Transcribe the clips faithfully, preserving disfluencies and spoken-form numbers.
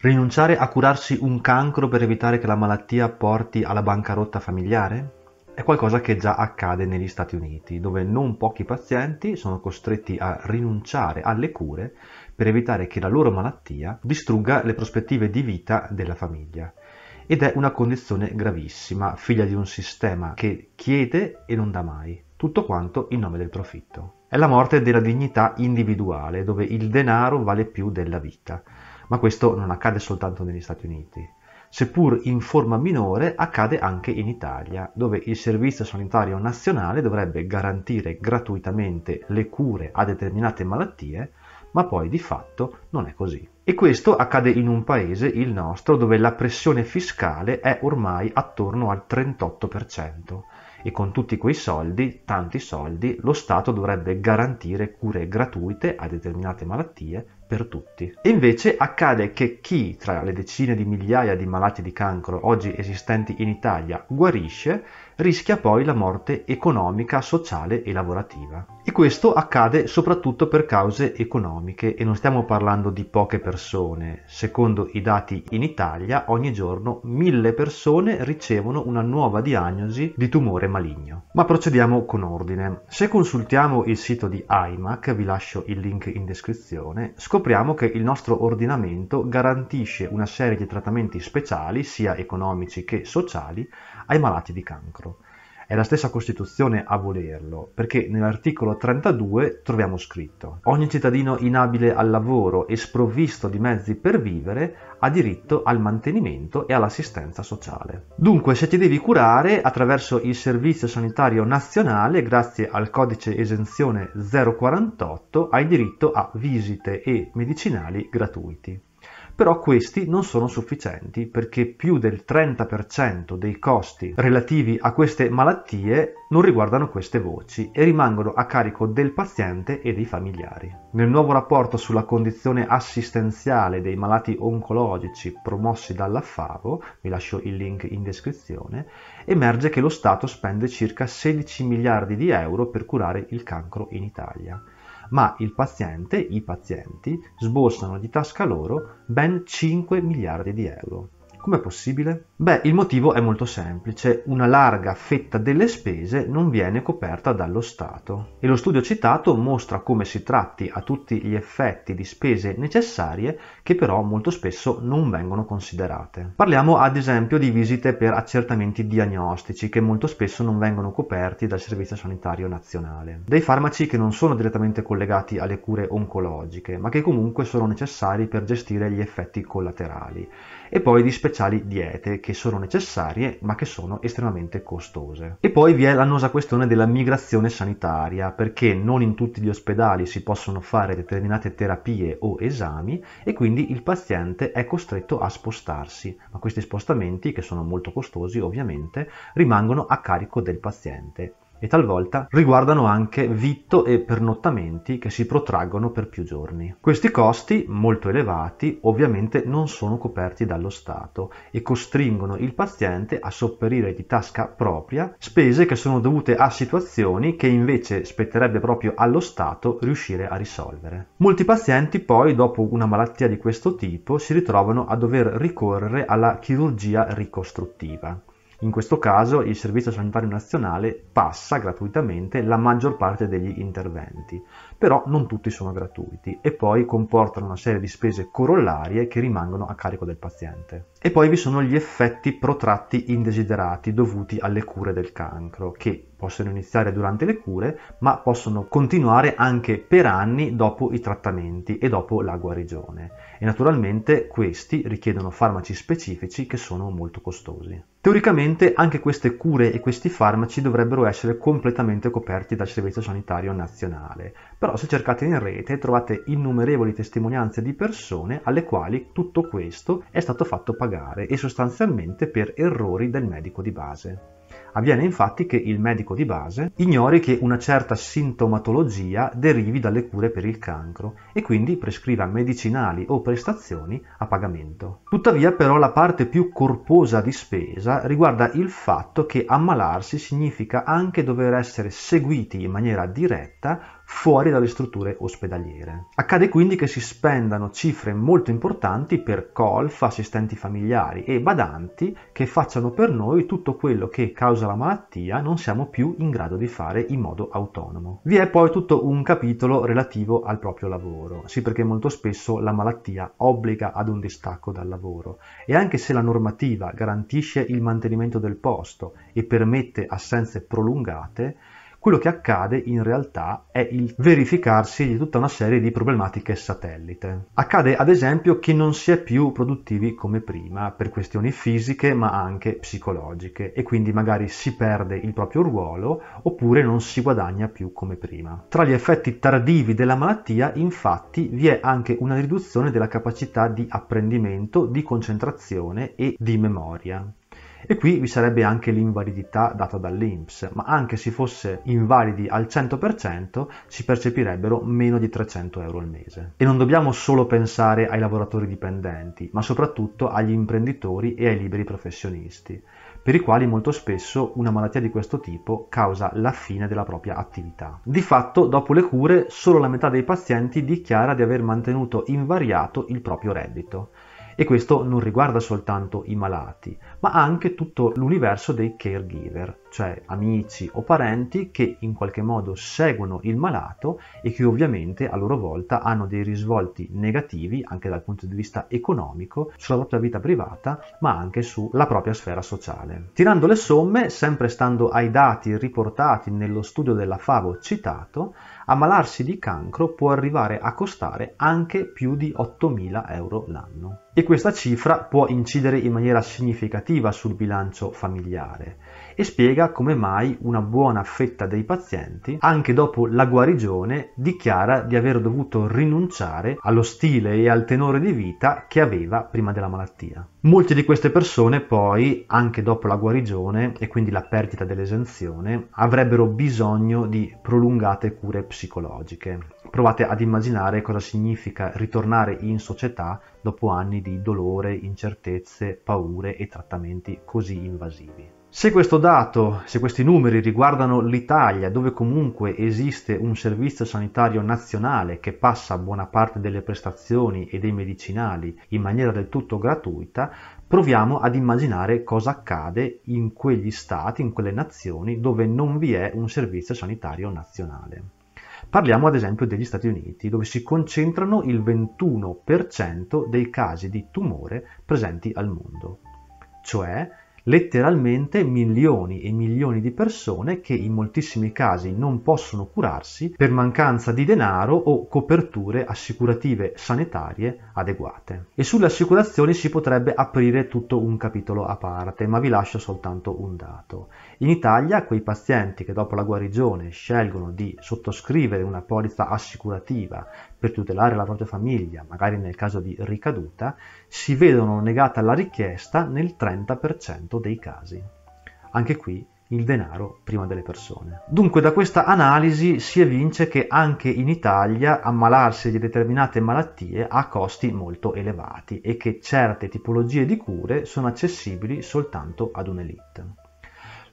Rinunciare a curarsi un cancro per evitare che la malattia porti alla bancarotta familiare? È qualcosa che già accade negli Stati Uniti, dove non pochi pazienti sono costretti a rinunciare alle cure per evitare che la loro malattia distrugga le prospettive di vita della famiglia. Ed è una condizione gravissima, figlia di un sistema che chiede e non dà mai, tutto quanto in nome del profitto. È la morte della dignità individuale, dove il denaro vale più della vita. Ma questo non accade soltanto negli Stati Uniti. Seppur in forma minore, accade anche in Italia, dove il Servizio Sanitario Nazionale dovrebbe garantire gratuitamente le cure a determinate malattie, ma poi di fatto non è così. E questo accade in un paese, il nostro, dove la pressione fiscale è ormai attorno al trentotto per cento. E con tutti quei soldi, tanti soldi, lo Stato dovrebbe garantire cure gratuite a determinate malattie per tutti. E invece accade che chi, tra le decine di migliaia di malati di cancro oggi esistenti in Italia, guarisce, rischia poi la morte economica, sociale e lavorativa. E questo accade soprattutto per cause economiche, e non stiamo parlando di poche persone. Secondo i dati in Italia, ogni giorno mille persone ricevono una nuova diagnosi di tumore maligno. Ma procediamo con ordine. Se consultiamo il sito di AIMAC, vi lascio il link in descrizione, scopriamo che il nostro ordinamento garantisce una serie di trattamenti speciali, sia economici che sociali, ai malati di cancro. È la stessa Costituzione a volerlo, perché nell'articolo trentadue troviamo scritto: ogni cittadino inabile al lavoro e sprovvisto di mezzi per vivere ha diritto al mantenimento e all'assistenza sociale. Dunque, se ti devi curare attraverso il Servizio Sanitario Nazionale, grazie al codice esenzione zero quarantotto, hai diritto a visite e medicinali gratuiti. Però questi non sono sufficienti, perché più del trenta per cento dei costi relativi a queste malattie non riguardano queste voci e rimangono a carico del paziente e dei familiari. Nel nuovo rapporto sulla condizione assistenziale dei malati oncologici promossi dalla FAVO, vi lascio il link in descrizione, emerge che lo Stato spende circa sedici miliardi di euro per curare il cancro in Italia. Ma il paziente, i pazienti, sborsano di tasca loro ben cinque miliardi di euro. Com'è possibile? Beh, il motivo è molto semplice: una larga fetta delle spese non viene coperta dallo Stato, e lo studio citato mostra come si tratti a tutti gli effetti di spese necessarie che però molto spesso non vengono considerate. Parliamo ad esempio di visite per accertamenti diagnostici, che molto spesso non vengono coperti dal Servizio Sanitario Nazionale, dei farmaci che non sono direttamente collegati alle cure oncologiche, ma che comunque sono necessari per gestire gli effetti collaterali, e poi di speciali diete che sono necessarie ma che sono estremamente costose. E poi vi è l'annosa questione della migrazione sanitaria, perché non in tutti gli ospedali si possono fare determinate terapie o esami, e quindi il paziente è costretto a spostarsi, ma questi spostamenti, che sono molto costosi ovviamente, rimangono a carico del paziente e talvolta riguardano anche vitto e pernottamenti che si protraggono per più giorni. Questi costi, molto elevati, ovviamente non sono coperti dallo Stato e costringono il paziente a sopperire di tasca propria spese che sono dovute a situazioni che invece spetterebbe proprio allo Stato riuscire a risolvere. Molti pazienti poi, dopo una malattia di questo tipo, si ritrovano a dover ricorrere alla chirurgia ricostruttiva. In questo caso il Servizio Sanitario Nazionale passa gratuitamente la maggior parte degli interventi, però non tutti sono gratuiti e poi comportano una serie di spese corollarie che rimangono a carico del paziente. E poi vi sono gli effetti protratti indesiderati dovuti alle cure del cancro, che possono iniziare durante le cure ma possono continuare anche per anni dopo i trattamenti e dopo la guarigione, e naturalmente questi richiedono farmaci specifici che sono molto costosi. Teoricamente anche queste cure e questi farmaci dovrebbero essere completamente coperti dal Servizio Sanitario Nazionale, però se cercate in rete trovate innumerevoli testimonianze di persone alle quali tutto questo è stato fatto pagare, e sostanzialmente per errori del medico di base. Avviene infatti che il medico di base ignori che una certa sintomatologia derivi dalle cure per il cancro e quindi prescriva medicinali o prestazioni a pagamento. Tuttavia però la parte più corposa di spesa riguarda il fatto che ammalarsi significa anche dover essere seguiti in maniera diretta, fuori dalle strutture ospedaliere. Accade quindi che si spendano cifre molto importanti per colf, assistenti familiari e badanti che facciano per noi tutto quello che causa la malattia non siamo più in grado di fare in modo autonomo. Vi è poi tutto un capitolo relativo al proprio lavoro, sì, perché molto spesso la malattia obbliga ad un distacco dal lavoro e anche se la normativa garantisce il mantenimento del posto e permette assenze prolungate, quello che accade in realtà è il verificarsi di tutta una serie di problematiche satellite. Accade ad esempio che non si è più produttivi come prima per questioni fisiche ma anche psicologiche e quindi magari si perde il proprio ruolo oppure non si guadagna più come prima. Tra gli effetti tardivi della malattia infatti vi è anche una riduzione della capacità di apprendimento, di concentrazione e di memoria. E qui vi sarebbe anche l'invalidità data dall'I N P S, ma anche se fosse invalidi al cento per cento si percepirebbero meno di trecento euro al mese. E non dobbiamo solo pensare ai lavoratori dipendenti, ma soprattutto agli imprenditori e ai liberi professionisti, per i quali molto spesso una malattia di questo tipo causa la fine della propria attività. Di fatto, dopo le cure, solo la metà dei pazienti dichiara di aver mantenuto invariato il proprio reddito. E questo non riguarda soltanto i malati, ma anche tutto l'universo dei caregiver, cioè amici o parenti che in qualche modo seguono il malato e che ovviamente a loro volta hanno dei risvolti negativi anche dal punto di vista economico sulla propria vita privata, ma anche sulla propria sfera sociale. Tirando le somme, sempre stando ai dati riportati nello studio della FAVO citato, ammalarsi di cancro può arrivare a costare anche più di ottomila euro l'anno. E questa cifra può incidere in maniera significativa sul bilancio familiare e spiega come mai una buona fetta dei pazienti, anche dopo la guarigione, dichiara di aver dovuto rinunciare allo stile e al tenore di vita che aveva prima della malattia. Molte di queste persone poi, anche dopo la guarigione e quindi la perdita dell'esenzione, avrebbero bisogno di prolungate cure psicologiche. Provate ad immaginare cosa significa ritornare in società dopo anni di dolore, incertezze, paure e trattamenti così invasivi. Se questo dato, se questi numeri riguardano l'Italia, dove comunque esiste un servizio sanitario nazionale che passa buona parte delle prestazioni e dei medicinali in maniera del tutto gratuita, proviamo ad immaginare cosa accade in quegli stati, in quelle nazioni dove non vi è un servizio sanitario nazionale. Parliamo ad esempio degli Stati Uniti, dove si concentrano il ventuno per cento dei casi di tumore presenti al mondo, cioè letteralmente milioni e milioni di persone che in moltissimi casi non possono curarsi per mancanza di denaro o coperture assicurative sanitarie adeguate. E sulle assicurazioni si potrebbe aprire tutto un capitolo a parte, ma vi lascio soltanto un dato. In Italia quei pazienti che dopo la guarigione scelgono di sottoscrivere una polizza assicurativa per tutelare la propria famiglia, magari nel caso di ricaduta, si vedono negata la richiesta nel trenta per cento dei casi. Anche qui il denaro prima delle persone. Dunque da questa analisi si evince che anche in Italia ammalarsi di determinate malattie ha costi molto elevati e che certe tipologie di cure sono accessibili soltanto ad un'elite.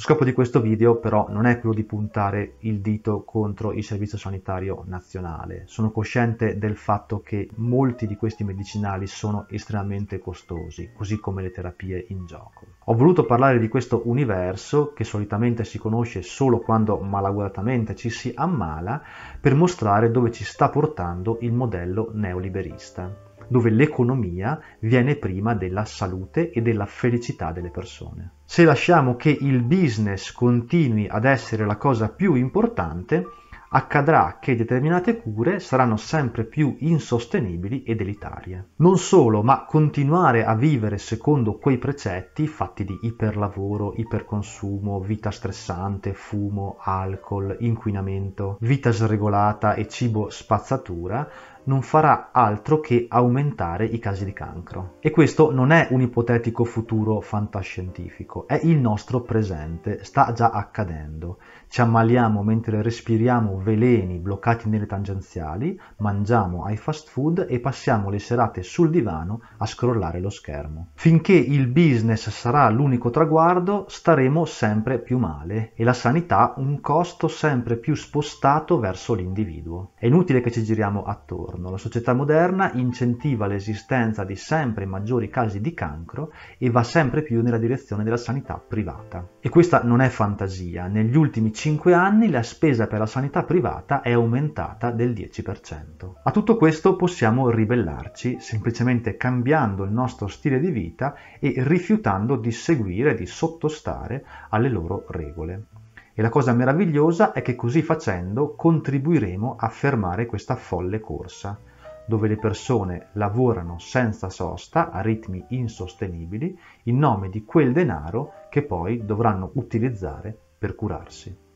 Lo scopo di questo video però non è quello di puntare il dito contro il servizio sanitario nazionale. Sono cosciente del fatto che molti di questi medicinali sono estremamente costosi, così come le terapie in gioco. Ho voluto parlare di questo universo che solitamente si conosce solo quando malauguratamente ci si ammala, per mostrare dove ci sta portando il modello neoliberista, dove l'economia viene prima della salute e della felicità delle persone. Se lasciamo che il business continui ad essere la cosa più importante, accadrà che determinate cure saranno sempre più insostenibili ed elitarie. Non solo, ma continuare a vivere secondo quei precetti fatti di iperlavoro, iperconsumo, vita stressante, fumo, alcol, inquinamento, vita sregolata e cibo spazzatura non farà altro che aumentare i casi di cancro. E questo non è un ipotetico futuro fantascientifico, è il nostro presente, sta già accadendo. Ci ammaliamo mentre respiriamo veleni bloccati nelle tangenziali, mangiamo ai fast food e passiamo le serate sul divano a scrollare lo schermo. Finché il business sarà l'unico traguardo, staremo sempre più male e la sanità un costo sempre più spostato verso l'individuo. È inutile che ci giriamo attorno. La società moderna incentiva l'esistenza di sempre maggiori casi di cancro e va sempre più nella direzione della sanità privata. E questa non è fantasia. Negli ultimi cinque anni la spesa per la sanità privata è aumentata del dieci per cento. A tutto questo possiamo ribellarci, semplicemente cambiando il nostro stile di vita e rifiutando di seguire, di sottostare alle loro regole. E la cosa meravigliosa è che così facendo contribuiremo a fermare questa folle corsa, dove le persone lavorano senza sosta a ritmi insostenibili in nome di quel denaro che poi dovranno utilizzare per curarsi.